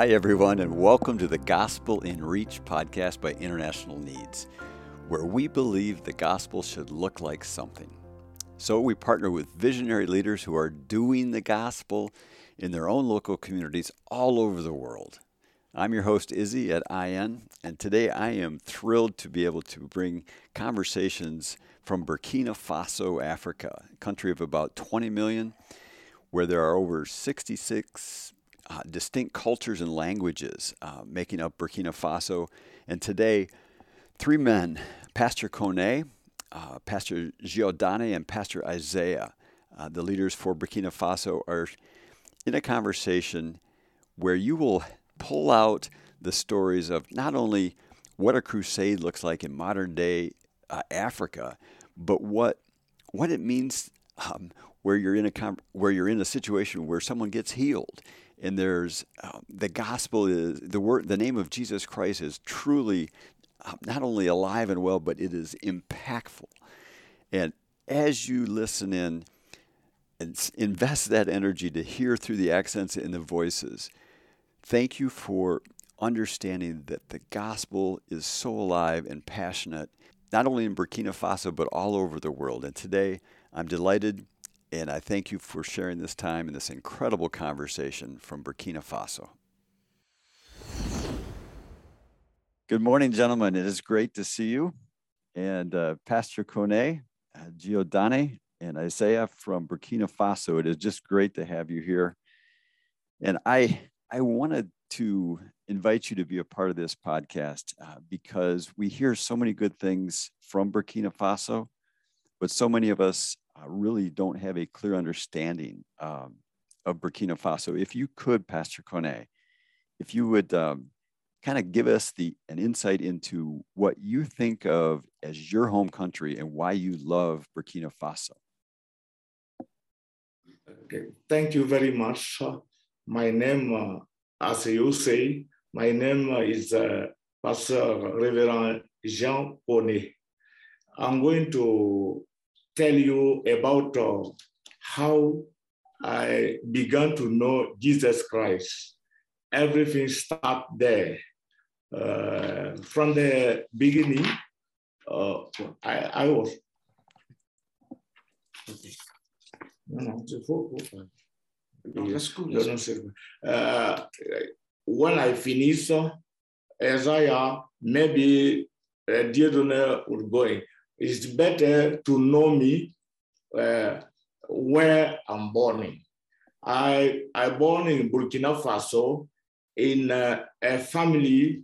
Hi, everyone, and welcome to the Gospel in Reach podcast by International Needs, where we believe the gospel should look like something. So we partner with visionary leaders who are doing the gospel in their own local communities all over the world. I'm your host, Izzy at IN, and today I am thrilled to be able to bring conversations from Burkina Faso, Africa, a country of about 20 million, where there are over 66 distinct cultures and languages making up Burkina Faso. And today, three men, Pastor Kone, Pastor Giordani, and Pastor Isaiah, the leaders for Burkina Faso, are in a conversation where you will pull out the stories of not only what a crusade looks like in modern day Africa, but what it means where you're in a situation where someone gets healed. And there's the gospel is the word. The name of Jesus Christ is truly not only alive and well, but it is impactful. And as you listen in and invest that energy to hear through the accents and the voices, thank you for understanding that the gospel is so alive and passionate, not only in Burkina Faso but all over the world. And today, I'm delighted. And I thank you for sharing this time and this incredible conversation from Burkina Faso. Good morning, gentlemen. It is great to see you. And Pastor Kone, Giordani, and Isaiah from Burkina Faso, it is just great to have you here. And I wanted to invite you to be a part of this podcast because we hear so many good things from Burkina Faso, but so many of us really don't have a clear understanding of Burkina Faso. If you could, Pastor Kone, if you would kind of give us an insight into what you think of as your home country and why you love Burkina Faso. Okay, thank you very much. My name, as you say, my name is Pastor Reverend John Coney. I'm going to tell you about how I began to know Jesus Christ. Everything started there. From the beginning, I was. Okay. When I finished, Isaiah, maybe Diodone would go. It's better to know me where I'm born in. I born in Burkina Faso in a family.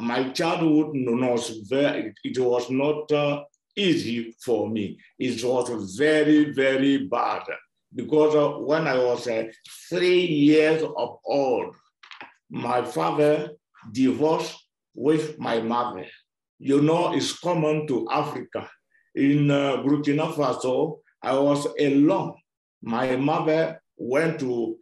My childhood was not easy for me. It was very, very bad because when I was 3 years of old, my father divorced with my mother. You know, it's common to Africa. In Burkina Faso, I was alone. My mother went to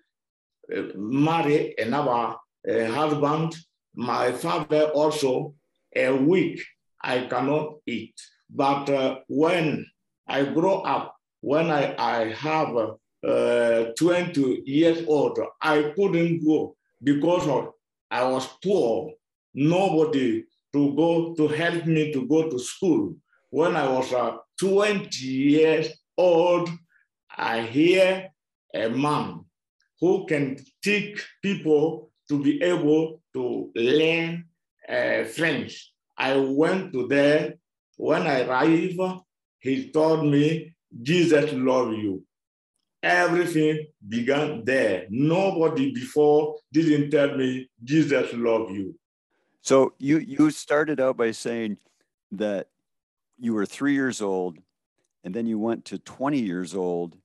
marry another husband. My father also, a week, I cannot eat. But when I grow up, when I have 20 years old, I couldn't go because I was poor. Nobody to go to help me to go to school. When I was 20 years old, I hear a man who can teach people to be able to learn French. I went to there. When I arrived, he told me, Jesus loves you. Everything began there. Nobody before didn't tell me, Jesus loves you. So you started out by saying that you were 3 years old, and then you went to 20 years old,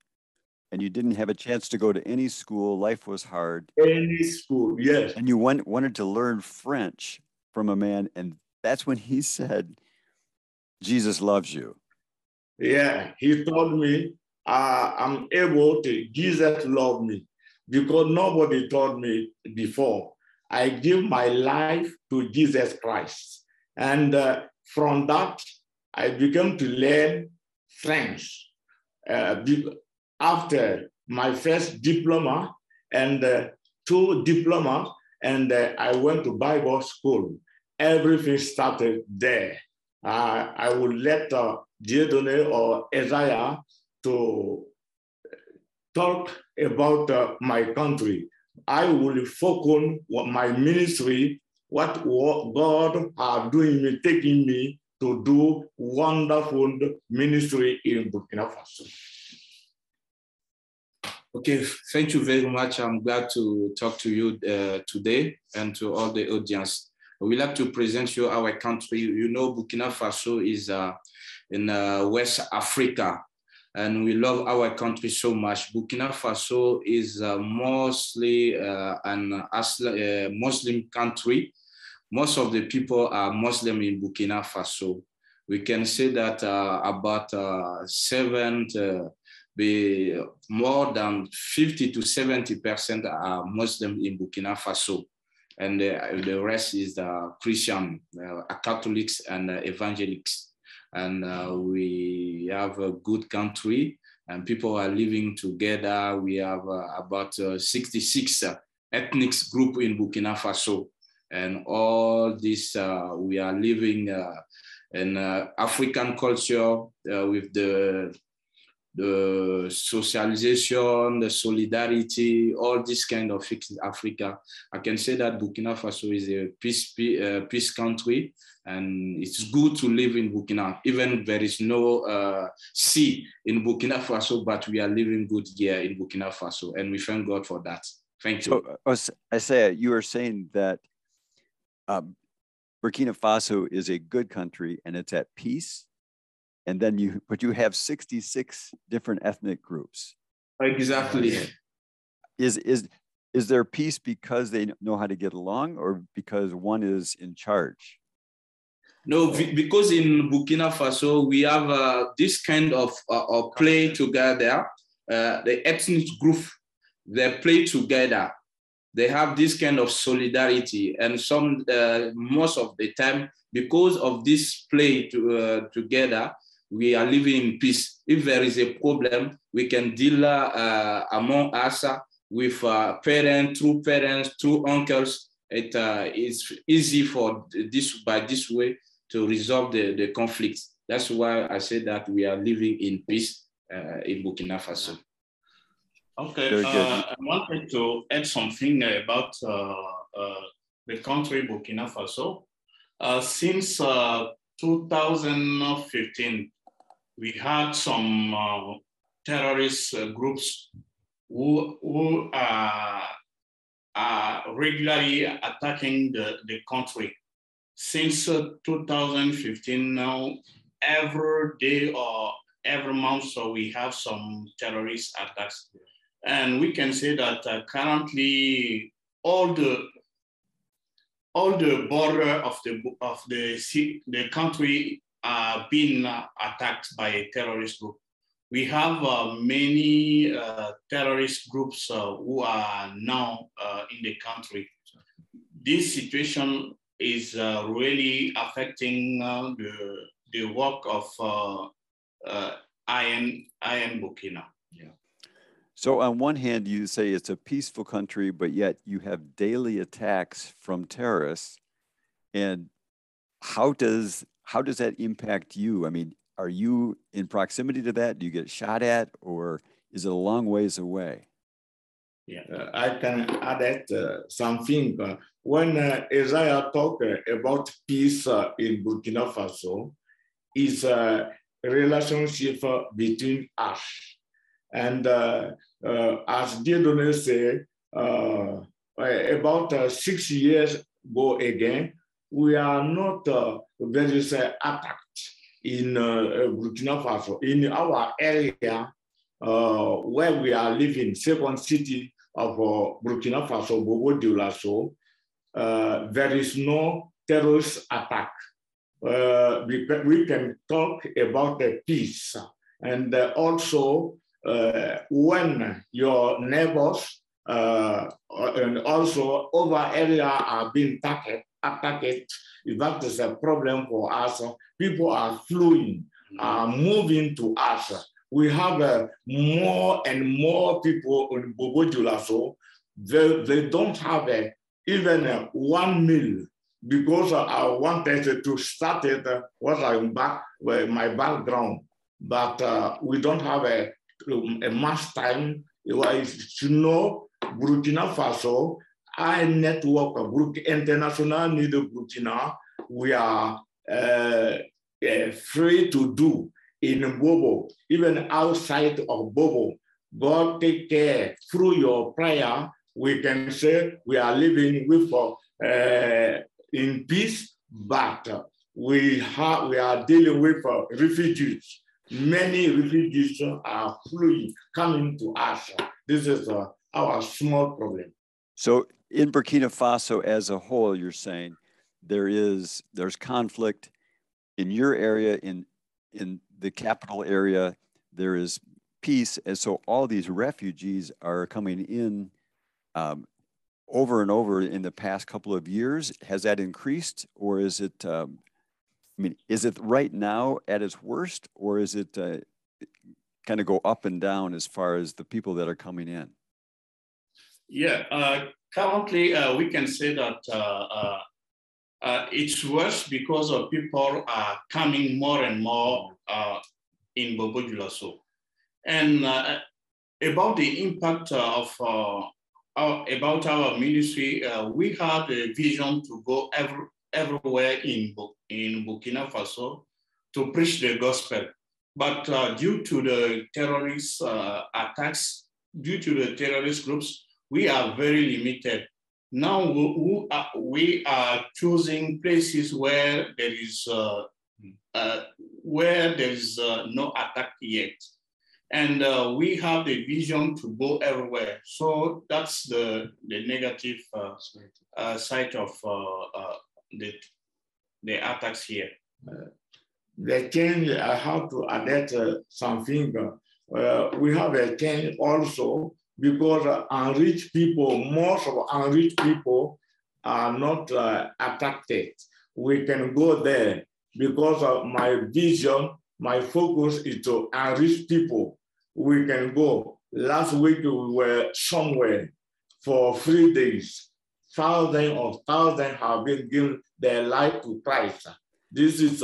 and you didn't have a chance to go to any school. Life was hard. Any school, yes. And you wanted to learn French from a man, and that's when he said, Jesus loves you. Yeah, he told me, I'm able to, Jesus love me, because nobody told me before. I give my life to Jesus Christ. And from that, I began to learn French. After my first diploma and two diplomas, and I went to Bible school. Everything started there. I would let Giordani or Isaiah to talk about my country. I will focus on my ministry, what God are doing me, taking me to do wonderful ministry in Burkina Faso. Okay, thank you very much. I'm glad to talk to you today and to all the audience. We'd like to present you our country. You know, Burkina Faso is in West Africa, and we love our country so much. Burkina Faso is mostly an Muslim country. Most of the people are Muslim in Burkina Faso. We can say that about more than 50 to 70% are Muslim in Burkina Faso, and the rest is Christian, Catholics, and Evangelics. And we have a good country, and people are living together. We have about 66 ethnic groups in Burkina Faso, and all this we are living in African culture with the socialization, the solidarity, all this kind of things in Africa. I can say that Burkina Faso is a peace country, and it's good to live in Burkina. Even there is no sea in Burkina Faso, but we are living good here in Burkina Faso, and we thank God for that. Thank you. So, Isaiah, you are saying that Burkina Faso is a good country and it's at peace. And then you have 66 different ethnic groups. Exactly. Is there peace because they know how to get along, or because one is in charge? No, because in Burkina Faso we have this kind of play together. The ethnic group, they play together. They have this kind of solidarity, and most of the time, because of this play together, we are living in peace. If there is a problem, we can deal among us with parents, through parents, through uncles. It is easy by this way to resolve the conflict. That's why I say that we are living in peace in Burkina Faso. Okay, I wanted to add something about the country Burkina Faso. Since 2015, we had some terrorist groups who are regularly attacking the country. Since 2015 now, every day or every month, so we have some terrorist attacks. And we can say that currently all the border of the country are being attacked by a terrorist group. We have many terrorist groups who are now in the country. This situation is really affecting the work of IN Burkina. Yeah. So on one hand, you say it's a peaceful country, but yet you have daily attacks from terrorists. And how does that impact you? I mean, are you in proximity to that? Do you get shot at, or is it a long ways away? Yeah, I can add that, something. When Isaiah talked about peace in Burkina Faso, is a relationship between us. And as Giordani said, about 6 years ago again, we are not very attacked in Burkina Faso. In our area where we are living, second city of Burkina Faso, Bobo-Dioulasso, there is no terrorist attack. We can talk about the peace, and also when your neighbors and also other areas are being attacked, that is a problem for us. People are fleeing, are moving to us. We have more and more people in Bobo-Dioulasso. They don't have even one meal, because I wanted to start it was my background, but we don't have a much time. You know, Burkina Faso, I network of International Needs Burkina, we are free to do in Bobo, even outside of Bobo. God take care through your prayer. We can say we are living with in peace, but we are dealing with refugees. Many refugees are fleeing, coming to us. This is our small problem. So in Burkina Faso as a whole, you're saying there's conflict in your area, in the capital area. There is peace, and so all these refugees are coming in over and over in the past couple of years. Has that increased, or is it? I mean, is it right now at its worst, or is it kind of go up and down as far as the people that are coming in? Yeah, currently we can say that it's worse because of people are coming more and more in Bobo-Dioulasso. And about the impact of about our ministry, we had a vision to go everywhere in Burkina Faso to preach the gospel. But due to the terrorist attacks, due to the terrorist groups, we are very limited. Now we are choosing places where there is no attack yet. And we have the vision to go everywhere. So that's the negative side of the attacks here. The change, I have to add something. We have a change also because unreached people, most of unreached people are not affected. We can go there because of my vision, my focus is to enrich people. We can go. Last week we were somewhere for 3 days. Thousands have been given their life to Christ. This is,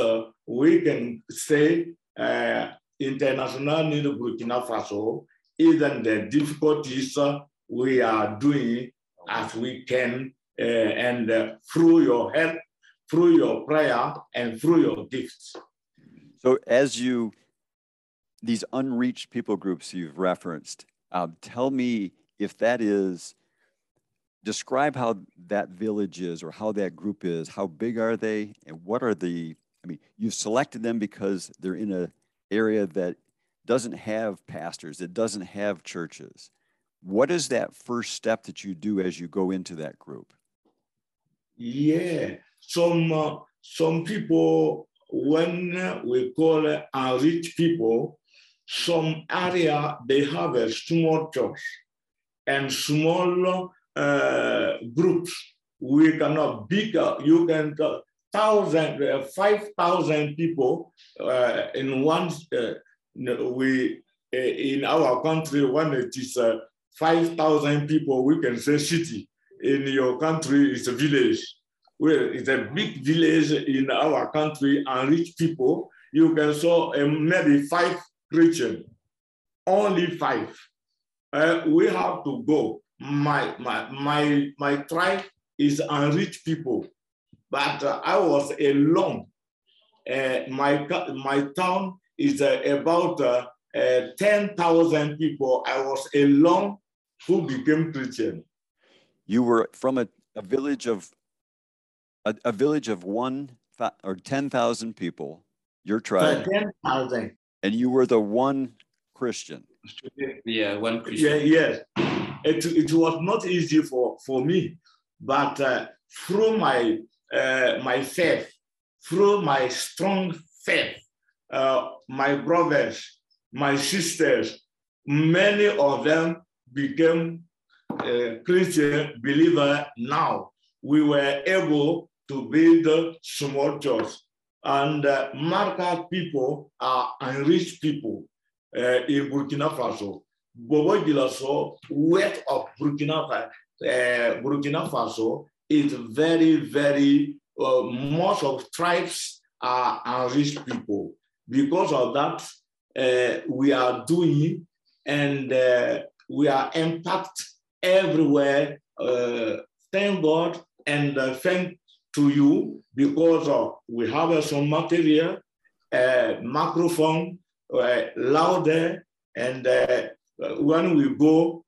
we can say, International Needs Burkina Faso, even the difficulties we are doing as we can, and through your help, through your prayer, and through your gifts. So as these unreached people groups you've referenced, tell me if that is, describe how that village is or how that group is, how big are they, and what are the, I mean, you've selected them because they're in an area that doesn't have pastors, that doesn't have churches. What is that first step that you do as you go into that group? Yeah, some people, when we call unreached people, some area, they have a small church and small groups. We cannot bigger. You can 5,000 people in one. In our country, when it is 5,000 people, we can say city. In your country, it's a village. Well, it's a big village in our country, and rich people. You can saw maybe 5 Christians, only 5. We have to go. My tribe is enriched people, but I was alone. My town is about 10,000 people. I was alone who became Christian. You were from a village of. A village of 10,000 people, your tribe, 10,000, and you were the one Christian. Yeah, one Christian. Yeah, yes. It was not easy for me, but through my faith, through my strong faith, my brothers, my sisters, many of them became Christian believer. Now we were able to build small church. And Marka people are enriched people in Burkina Faso. Bobo-Dioulasso, west of Burkina Faso, is very, very, most of tribes are unreached people. Because of that, we are doing and we are impact everywhere. Thank God and thank to you because we have some material, microphone, louder, and when we go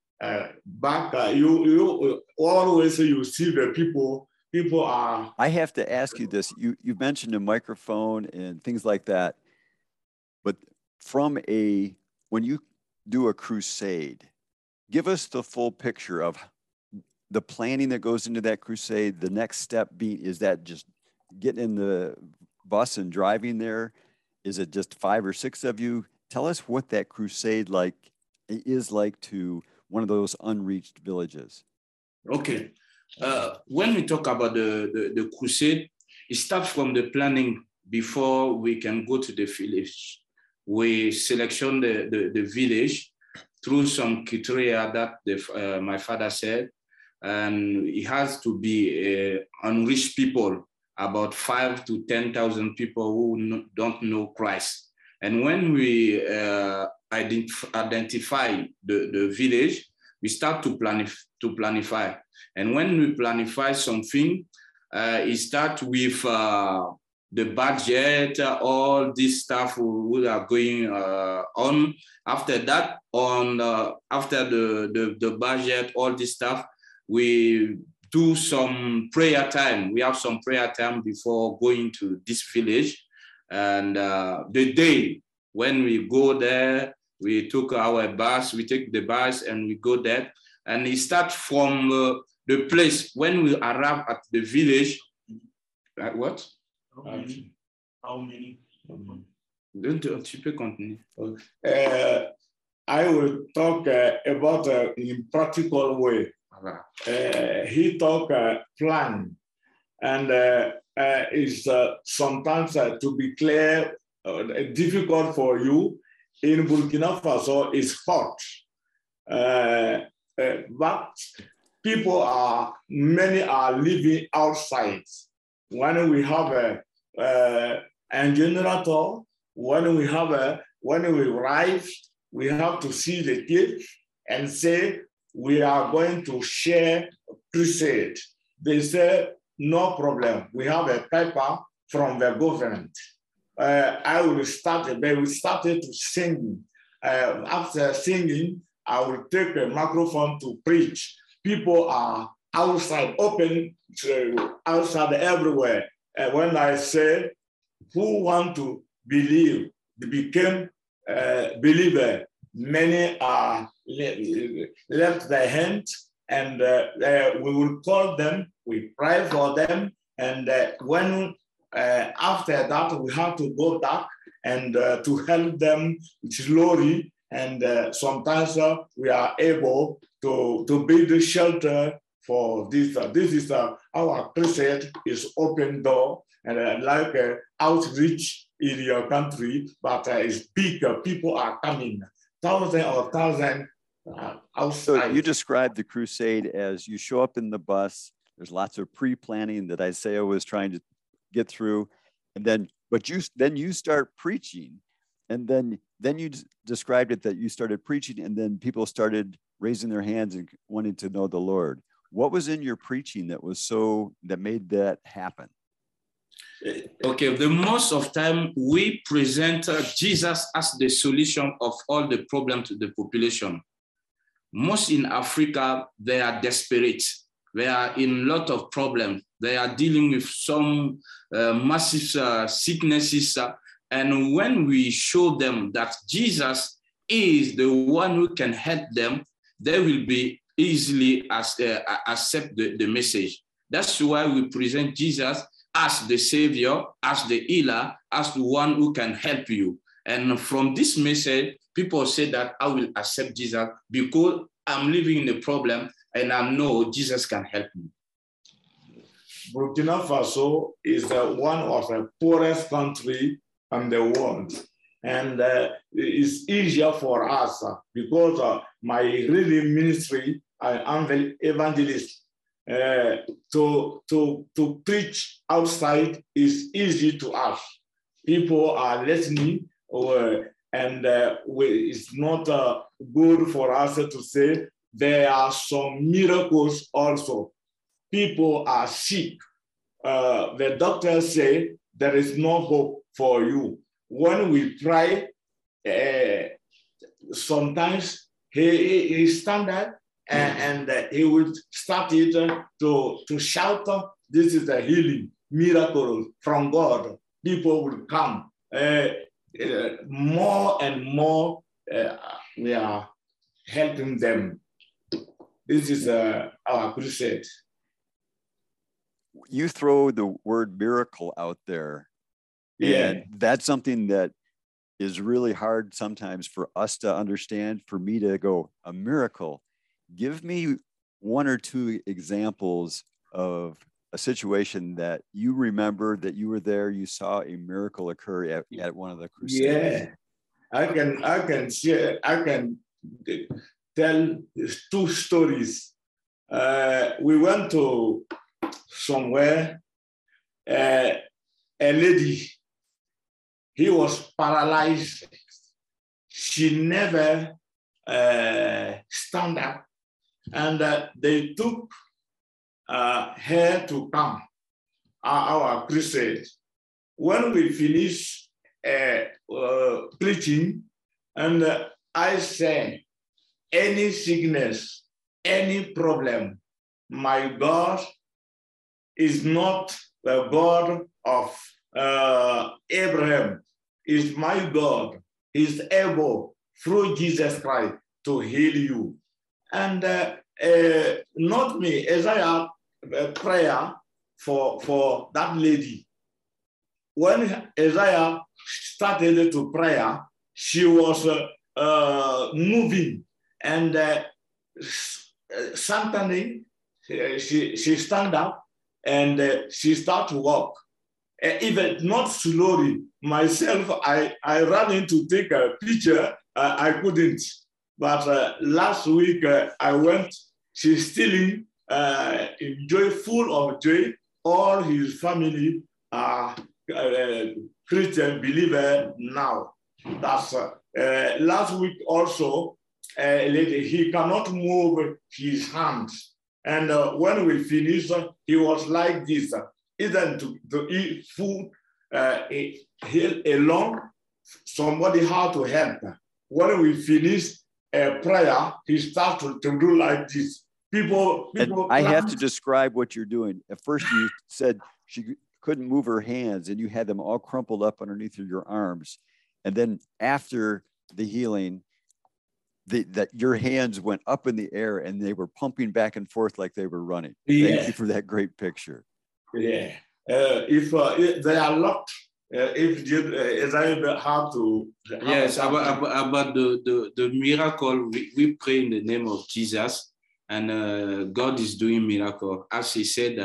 back, you always you see the people. People are. I have to ask you this. You mentioned a microphone and things like that, but from when you do a crusade, give us the full picture of the planning that goes into that crusade. The next step being, is that just getting in the bus and driving there? Is it just 5 or 6 of you? Tell us what that crusade is like to one of those unreached villages. Okay. When we talk about the crusade, it starts from the planning before we can go to the village. We selection the village through some criteria that my father said, and it has to be unreached people, about 5,000 to 10,000 people who don't know Christ. And when we identify the village, we start to planify. And when we planify something, it starts with the budget, all this stuff we are going on. After that, after the budget, all this stuff, we do some prayer time. We have some prayer time before going to this village. And the day when we go there, we took our bus, we take the bus and we go there. And it starts from the place when we arrive at the village. What? How many? Tu peux continuer. I will talk about in practical way. He talk plan, and it's sometimes to be clear, difficult for you. In Burkina Faso, it's hot, but people many are living outside. When we have a generator, when we arrive, we have to see the kids and say, we are going to share crusade. They say, no problem. We have a paper from the government. I will start it. They will start it to sing. After singing, I will take a microphone to preach. People are outside, open, outside everywhere. And when I say, who want to believe, they became believer. Many are left their hands, and we will call them, we pray for them, and when after that we have to go back and to help them with glory, and sometimes we are able to build a shelter for this. This is our crusade is open door, and like outreach in your country, but it's big, people are coming. Thousands outside. So you described the crusade as you show up in the bus. There's lots of pre-planning that Isaiah was trying to get through, and then you start preaching, and then you described it that you started preaching, and then people started raising their hands and wanting to know the Lord. What was in your preaching that made that happen? Okay, the most of time we present Jesus as the solution of all the problems to the population. Most in Africa, they are desperate. They are in a lot of problems. They are dealing with some massive sicknesses. And when we show them that Jesus is the one who can help them, they will be easily accept the message. That's why we present Jesus as the savior, as the healer, as the one who can help you. And from this message, people say that I will accept Jesus because I'm living in a problem and I know Jesus can help me. Burkina Faso is one of the poorest countries in the world. And it's easier for us because my really ministry, I'm an evangelist. to preach outside is easy to us. People are listening, it's not good for us to say there are some miracles also. People are sick. The doctors say there is no hope for you. When we pray, sometimes he stands up and he will start it to shout, this is a healing, miracle from God. People will come. More and more, we are helping them. This is our crusade. You throw the word miracle out there. Yeah. And that's something that is really hard sometimes for us to understand, for me to go, a miracle. Give me one or two examples of a situation that you remember, that you were there, you saw a miracle occur at one of the crusades. Yeah, I can tell two stories. We went to somewhere, a lady, he was paralyzed. She never stand up. And they took her to come, our crusade. When we finished preaching, and I said, any sickness, any problem, my God is not the God of Abraham, is my God. He's able through Jesus Christ to heal you. And not me, Isaiah, prayer for that lady. When Isaiah started to prayer, she was moving, and suddenly she stand up and she start to walk. Even not slowly. Myself, I ran in to take a picture. I couldn't. But last week I went. She's still joy, full of joy. All his family are Christian believer now. That's last week also. Lady, he cannot move his hands, and when we finished, he was like this. Either to eat food alone, somebody had to help. When we finish a prayer, he starts to do like this. People I have to describe what you're doing. At first you said she couldn't move her hands and you had them all crumpled up underneath your arms. And then after the healing, that your hands went up in the air and they were pumping back and forth like they were running. Yeah. Thank you for that great picture. Yeah, if they are locked, if I have to. Yes, about the miracle, we pray in the name of Jesus, and God is doing miracle. As he said,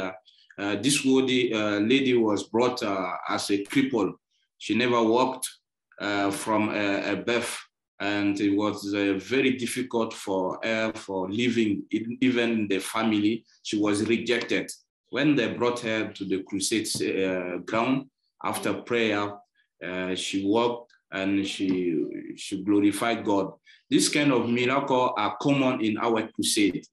this lady was brought as a cripple. She never walked from a birth, and it was very difficult for her for living, even the family. She was rejected. When they brought her to the crusade ground, after prayer, she walked and she glorified God. This kind of miracle are common in our crusade.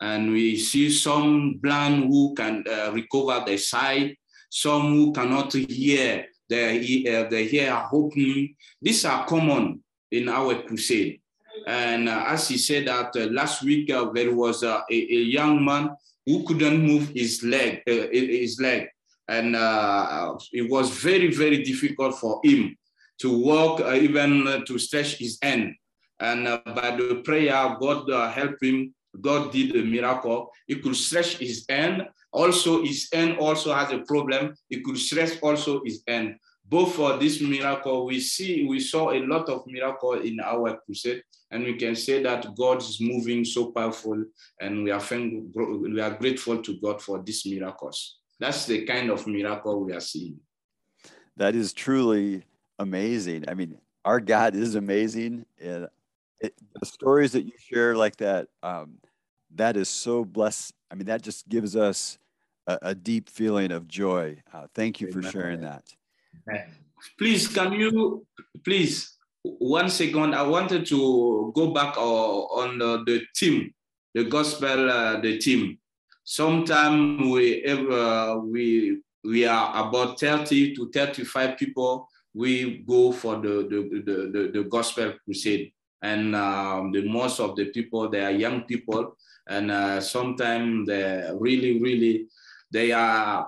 And we see some blind who can recover their sight, some who cannot hear, their ears are opening. These are common in our crusade. And as he said that last week, there was a young man who couldn't move his leg, and it was very, very difficult for him to walk, even to stretch his hand. And by the prayer, God helped him. God did a miracle. He could stretch his hand. Also, his hand also has a problem. He could stretch also his hand. Both for this miracle, we saw a lot of miracle in our crusade, and we can say that God is moving so powerful, and we are grateful to God for these miracles. That's the kind of miracle we are seeing. That is truly amazing. I mean, our God is amazing, and the stories that you share like that is so bless I mean, that just gives us a deep feeling of joy. Thank you for sharing that. Please, can you, please, 1 second, I wanted to go back on the theme, the gospel, the theme. Sometimes we are about 30 to 35 people. We go for the gospel crusade, and the most of the people, they are young people, and sometimes they really they are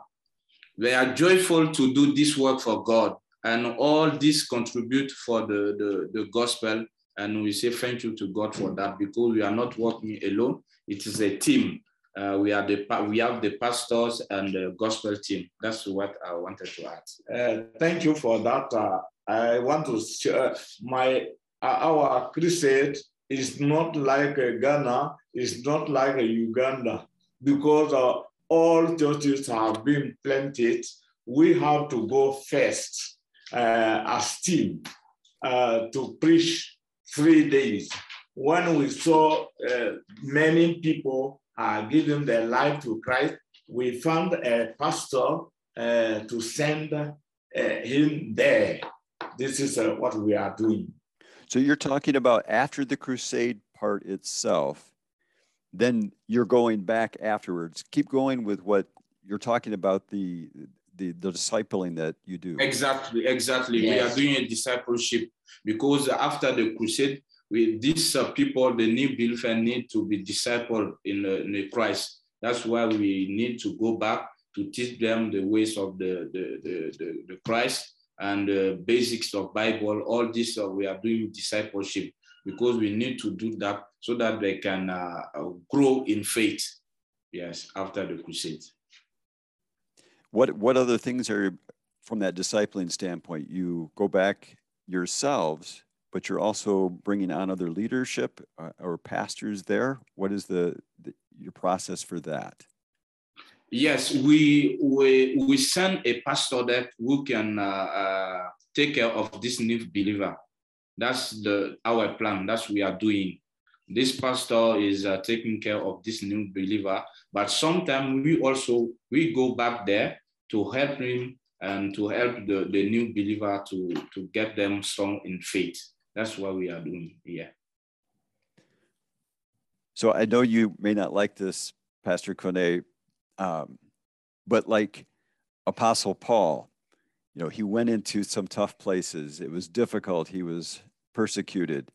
joyful to do this work for God, and all this contribute for the gospel. And we say thank you to God for that, because we are not working alone. It is a team. We have the pastors and the gospel team. That's what I wanted to add. Thank you for that. I want to share our crusade is not like Ghana, it's not like Uganda, because all churches have been planted. We have to go first as team to preach 3 days. When we saw many people giving their life to Christ, we found a pastor to send him there. This is what we are doing. So you're talking about after the crusade part itself, then you're going back afterwards. Keep going with what you're talking about, the discipling that you do. Exactly. Yes. We are doing a discipleship, because after the crusade, these people, the new believers, need to be discipled in Christ. That's why we need to go back to teach them the ways of the Christ and the basics of Bible. All this we are doing discipleship, because we need to do that so that they can grow in faith. Yes, after the crusade. What other things are, from that discipling standpoint, you go back yourselves, but you're also bringing on other leadership or pastors there. What is your process for that? Yes, we send a pastor that who can take care of this new believer. That's our plan. That's what we are doing. This pastor is taking care of this new believer, but sometimes we go back there to help him and to help the new believer to get them strong in faith. That's what we are doing here. So I know you may not like this, Pastor Kone, but like Apostle Paul, you know, he went into some tough places. It was difficult. He was persecuted.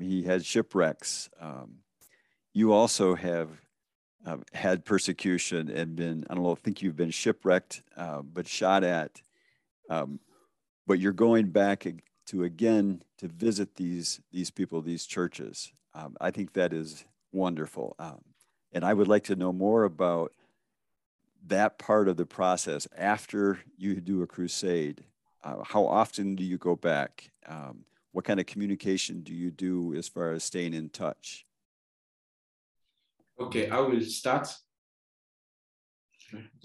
He had shipwrecks. You also have had persecution and been, I don't know, I think you've been shipwrecked, but shot at. But you're going back to visit these people, these churches. I think that is wonderful. And I would like to know more about that part of the process after you do a crusade. How often do you go back? What kind of communication do you do as far as staying in touch? Okay, I will start.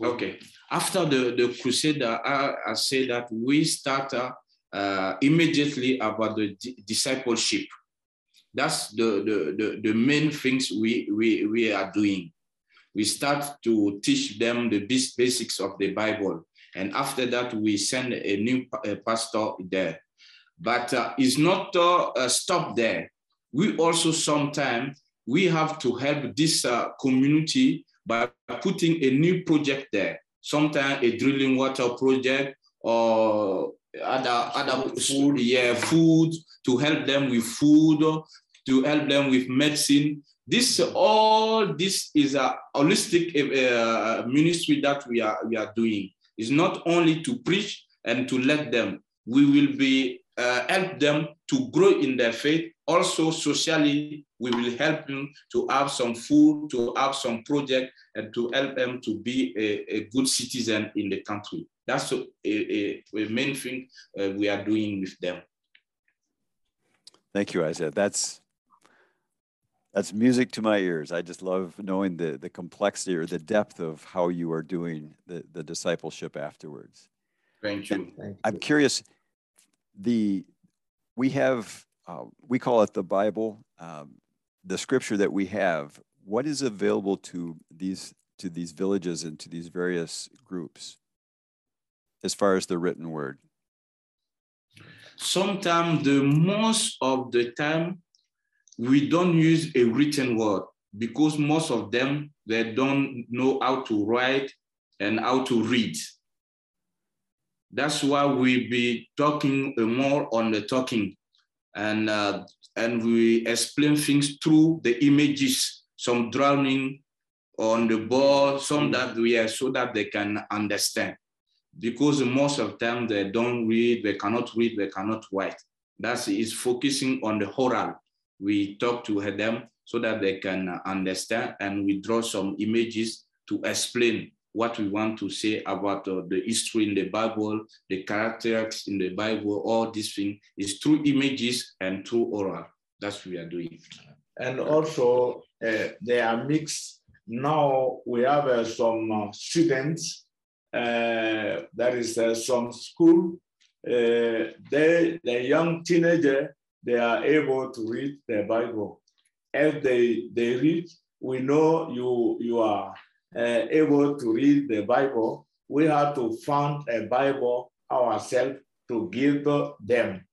Okay, after the crusade, I say that we start immediately about the discipleship. That's the main things we are doing. We start to teach them the basics of the Bible. And after that, we send a new pastor there. But it's not stop there. We also sometimes, we have to help this community by putting a new project there. Sometimes a drilling water project, or other food, food, to help them with food, to help them with medicine. All this is a holistic ministry that we are doing. It's not only to preach and to let them. We will be help them to grow in their faith. Also socially, we will help them to have some food, to have some project, and to help them to be a good citizen in the country. That's a main thing we are doing with them. Thank you, Isaiah. That's music to my ears. I just love knowing the complexity or the depth of how you are doing the discipleship afterwards. Thank you. Thank you. I'm curious, we have, we call it the Bible, the scripture that we have. what is available to these villages and to these various groups as far as the written word? Sometimes, the most of the time, we don't use a written word because most of them, they don't know how to write and how to read. That's why we be talking more on the talking, and we explain things through the images, some drawing on the board, some that we are, so that they can understand. Because most of the time they don't read, they cannot write. That is focusing on the oral. We talk to them so that they can understand, and we draw some images to explain what we want to say about the history in the Bible, the characters in the Bible, all these things is through images and through oral. That's what we are doing. And also they are mixed. Now we have some students, that is some school, the young teenager, they are able to read the Bible. If they read, we know you are able to read the Bible. We have to find a Bible ourselves to give them.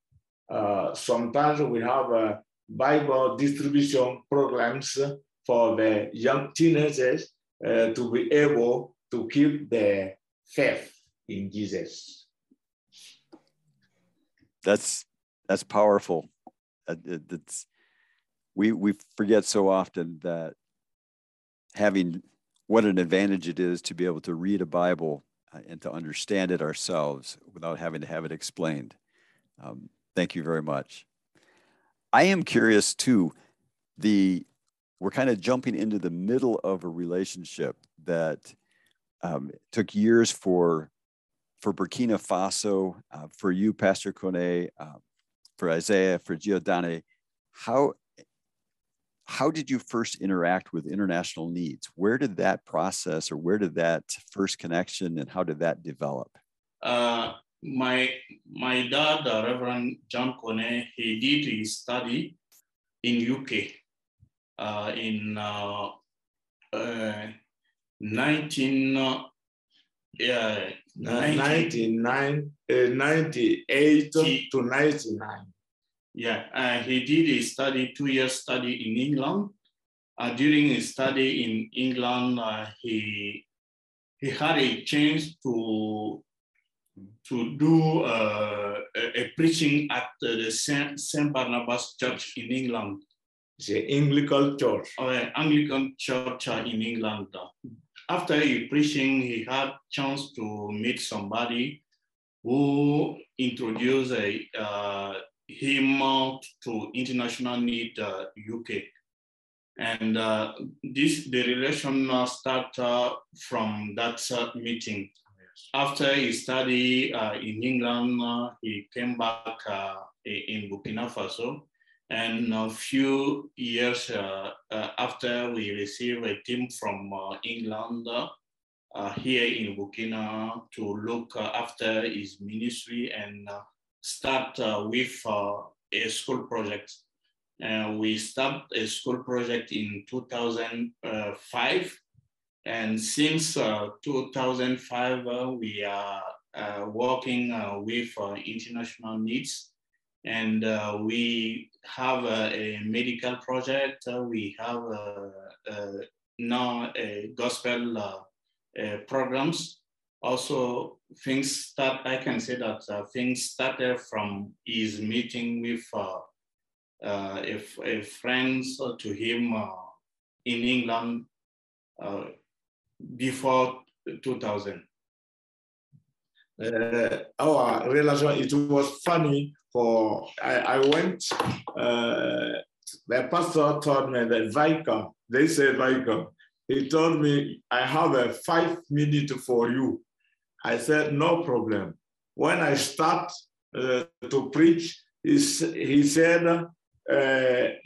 Sometimes we have a Bible distribution programs for the young teenagers to be able to keep their faith in Jesus. That's powerful. We forget so often that having what an advantage it is to be able to read a Bible and to understand it ourselves without having to have it explained. Thank you very much. I am curious too, we're kind of jumping into the middle of a relationship that took years for Burkina Faso, for you, Pastor Kone, for Isaiah, for Giordani. How did you first interact with International Needs? Where did that process, or where did that first connection, and how did that develop? My dad, Reverend John Coney, he did his study in UK in 1998 to 99. Yeah, he did a study, 2 year study in England. During his study in England, he had a chance to do a preaching at the Saint Barnabas Church in England. It's an Anglican church. Anglican church in England. After he preaching, he had chance to meet somebody who introduced him to International Need UK. And the relation started from that meeting. Yes. After he studied in England, he came back in Burkina Faso. And a few years after, we received a team from England here in Burkina to look after his ministry and start with a school project. We start a school project in 2005. And since 2005, we are working with International Needs. And we have a medical project. We have now gospel programs. Also, I can say that things started from his meeting with a friend to him in England before 2000. Our relation, it was funny. I went, the pastor told me the Vicar, they say Vicar. He told me, I have a 5 minutes for you. I said, no problem. When I start to preach, he said,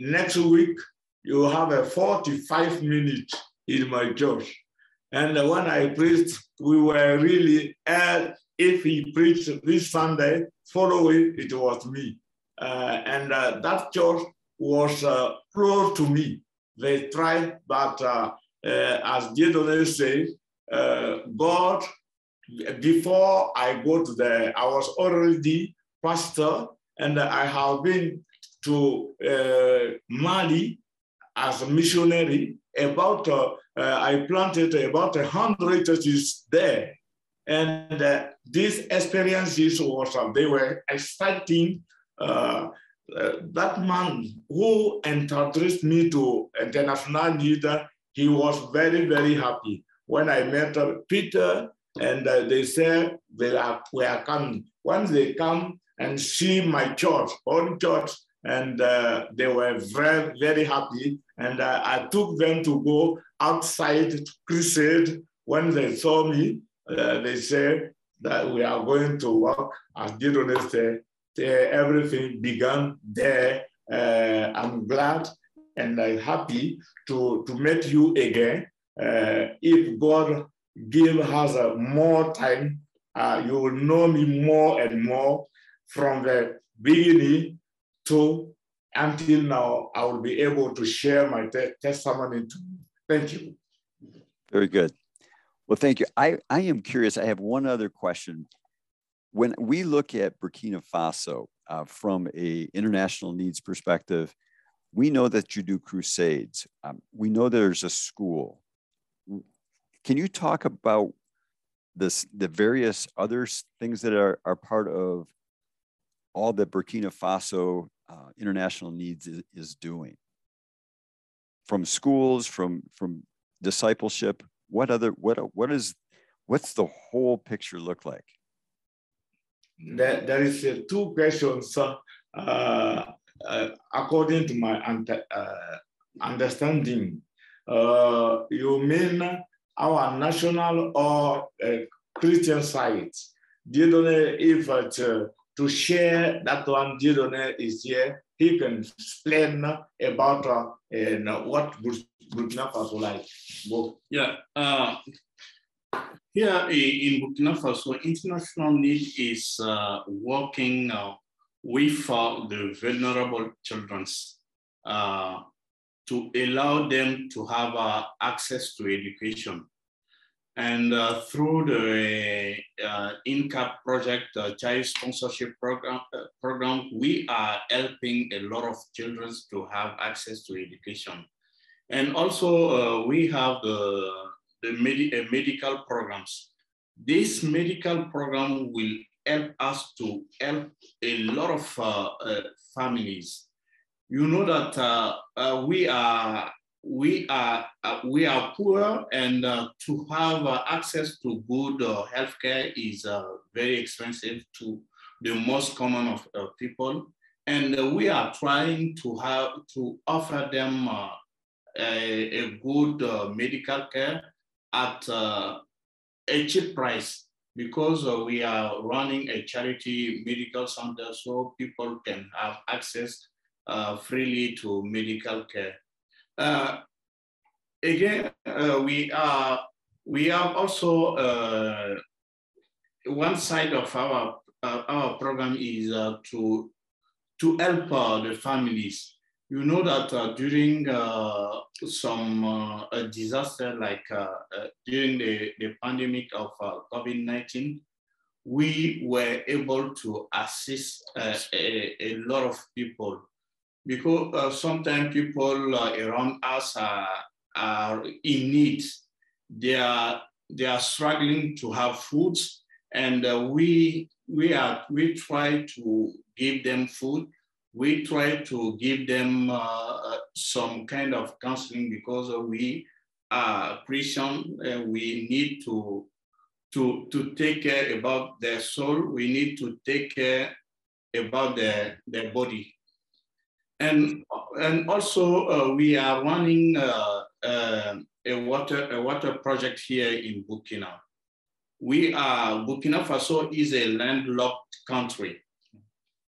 next week, you have a 45 minutes in my church. And when I preached, we were really, if he preached this Sunday, following, it was me. And that church was close to me. They try, but as Giordani said, God, before I go to the, I was already pastor, and I have been to Mali as a missionary. About I planted about 100 churches there, and these experiences was they were exciting. That man who introduced me to International Needs, he was very, very happy when I met Peter, and they said they are coming. Once they come and see my church, own church, and they were very, very happy. And I took them to go outside to crusade. When they saw me, they said that we are going to work. As Giordani said, everything began there. I'm glad and I'm happy to meet you again. If God gives us more time, you will know me more and more from the beginning to until now. I will be able to share my testimony. Thank you. Very good. Well, thank you. I am curious. I have one other question. When we look at Burkina Faso from an international needs perspective, we know that you do crusades. We know there's a school. Can you talk about this, the various other things that are part of all that Burkina Faso International Needs is doing? From schools, from discipleship, what's the whole picture look like? There is two questions. According to my understanding, you mean our national or Christian sites? Giordani, if to share that one, Giordani is here. He can explain about what Burkina Faso like. Go. Yeah. Here in Burkina Faso, International Needs is working with the vulnerable children to allow them to have access to education. And through the INCAP project, child sponsorship program, we are helping a lot of children to have access to education. And also we have the medical programs. This medical program will help us to help a lot of families. You know that we are poor, and to have access to good healthcare is very expensive to the most common of people, and we are trying to offer them a good medical care at a cheap price, because we are running a charity medical center, so people can have access freely to medical care. Again, we have also one side of our program is to help the families. You know that during some a disaster, like during the pandemic of COVID-19, we were able to assist a lot of people, because sometimes people around us are in need. They are struggling to have food, and we try to give them food. We try to give them some kind of counseling, because we are Christian and we need to take care about their soul. We need to take care about their body. And also we are running a water project here in Burkina. Burkina Faso is a landlocked country.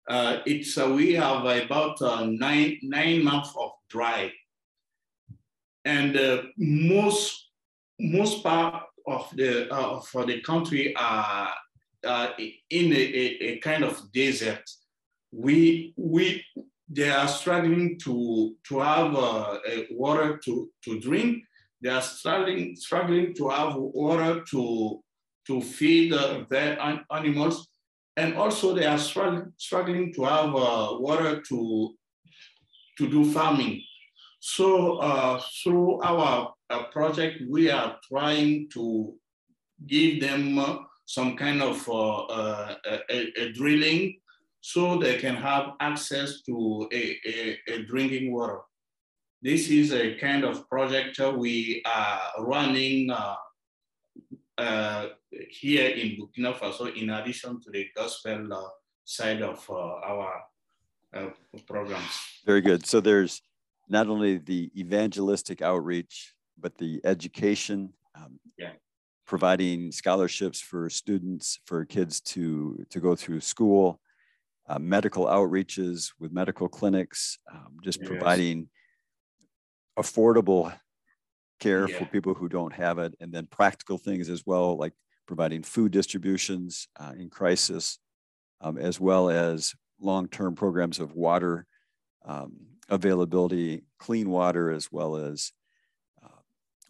We have about 9 months of dry, and most part of the country are in a kind of desert. We They are struggling to have water to drink. They are struggling to have water to feed their animals. And also they are struggling to have water to do farming. So through our project, we are trying to give them some kind of a drilling so they can have access to a drinking water. This is a kind of project we are running here in Burkina Faso, in addition to the gospel side of our programs. Very good. So there's not only the evangelistic outreach, but the education, providing scholarships for students, for kids to go through school, medical outreaches with medical clinics, just providing affordable care for people who don't have it, and then practical things as well, like providing food distributions in crisis, as well as long-term programs of water availability, clean water, as well as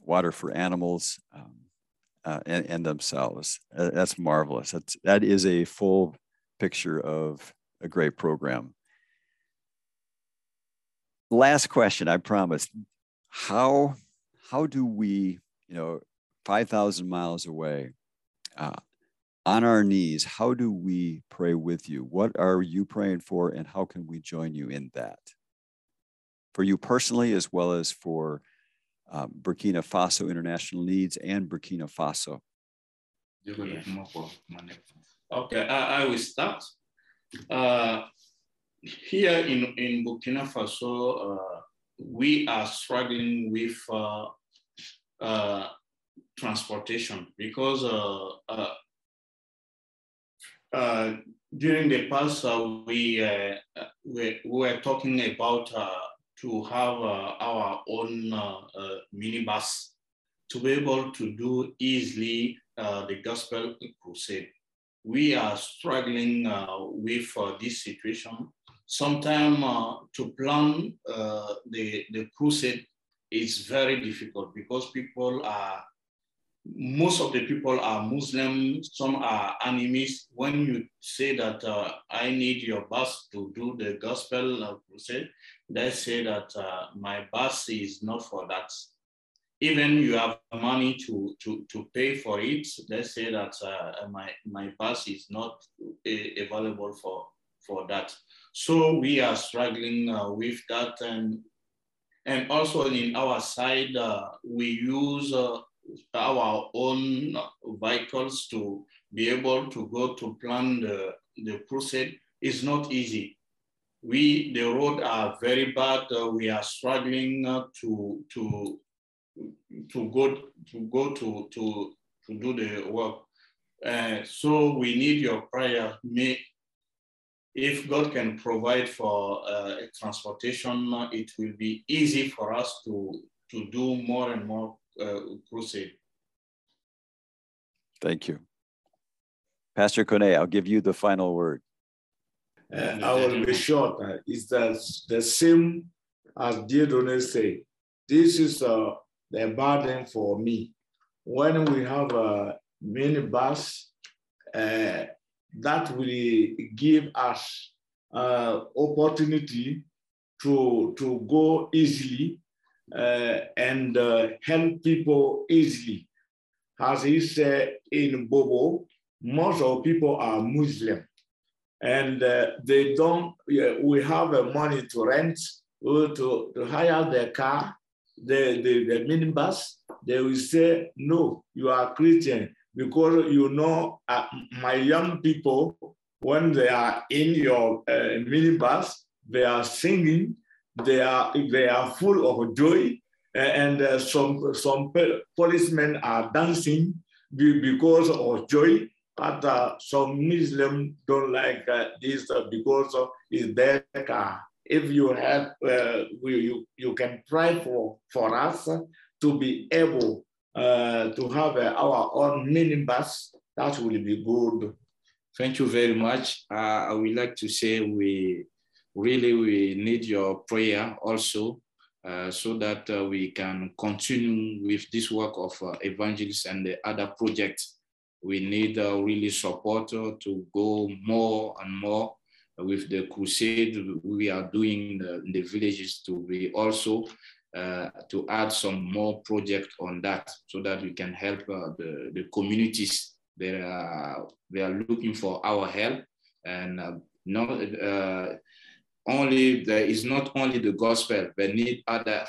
water for animals and themselves. That's marvelous. That is a full picture of a great program. Last question, I promise. How do we, 5,000 miles away, on our knees, how do we pray with you? What are you praying for, and how can we join you in that? For you personally, as well as for Burkina Faso International Needs and Burkina Faso. Okay, I will start. Here in Burkina Faso, we are struggling with transportation because during the past, we were talking about to have our own minibus to be able to do easily the gospel crusade. We are struggling with this situation. Sometimes to plan the crusade is very difficult because most of the people are Muslim, some are animists. When you say that I need your bus to do the gospel crusade, they say that my bus is not for that. Even you have money to pay for it, they say that my bus is not available for that. So we are struggling with that. And also in our side, we use our own vehicles to be able to go to plan the crusade. Is not easy. The roads are very bad. We are struggling to do the work. So we need your prayer. If God can provide for transportation, it will be easy for us to do more and more crusade. Thank you. Pastor Kone, I'll give you the final word. I will be short. It's the same as Giordani said. This is the burden for me. When we have a minibus, that will give us opportunity to go easily and help people easily. As he said in Bobo, most of people are Muslim, and they don't. We have money to rent, to hire their car, the minibus. They will say, "No, you are Christian." Because my young people, when they are in your minibus, they are singing, they are full of joy, and some policemen are dancing because of joy. But some Muslims don't like this because it's their car. If you have, you can try for us to be able to have our own minibus, that will be good. Thank you very much. I would like to say we really we need your prayer also so that we can continue with this work of evangelists and the other projects. We need really support to go more and more with the crusade we are doing in the villages, to be also to add some more project on that, so that we can help the communities. They are looking for our help, and not only the gospel, but need other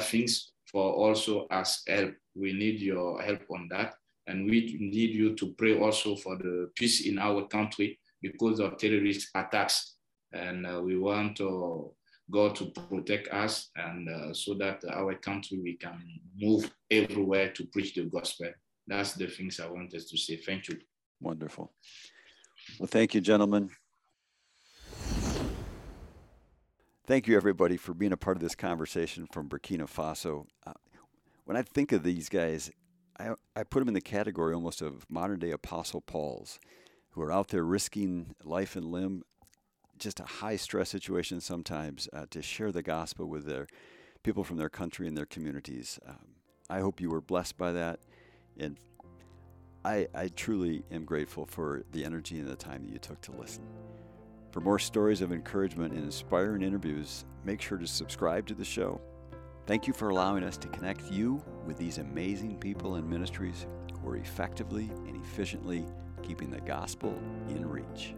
things for also as help. We need your help on that. And we need you to pray also for the peace in our country because of terrorist attacks. And we want God to protect us, and so that our country, we can move everywhere to preach the gospel. That's the things I wanted to say. Thank you. Wonderful. Well, thank you, gentlemen. Thank you, everybody, for being a part of this conversation from Burkina Faso. When I think of these guys, I put them in the category almost of modern-day Apostle Pauls, who are out there risking life and limb, just a high-stress situation sometimes, to share the gospel with their people from their country and their communities. I hope you were blessed by that, and I truly am grateful for the energy and the time that you took to listen. For more stories of encouragement and inspiring interviews, make sure to subscribe to the show. Thank you for allowing us to connect you with these amazing people and ministries who are effectively and efficiently keeping the gospel in reach.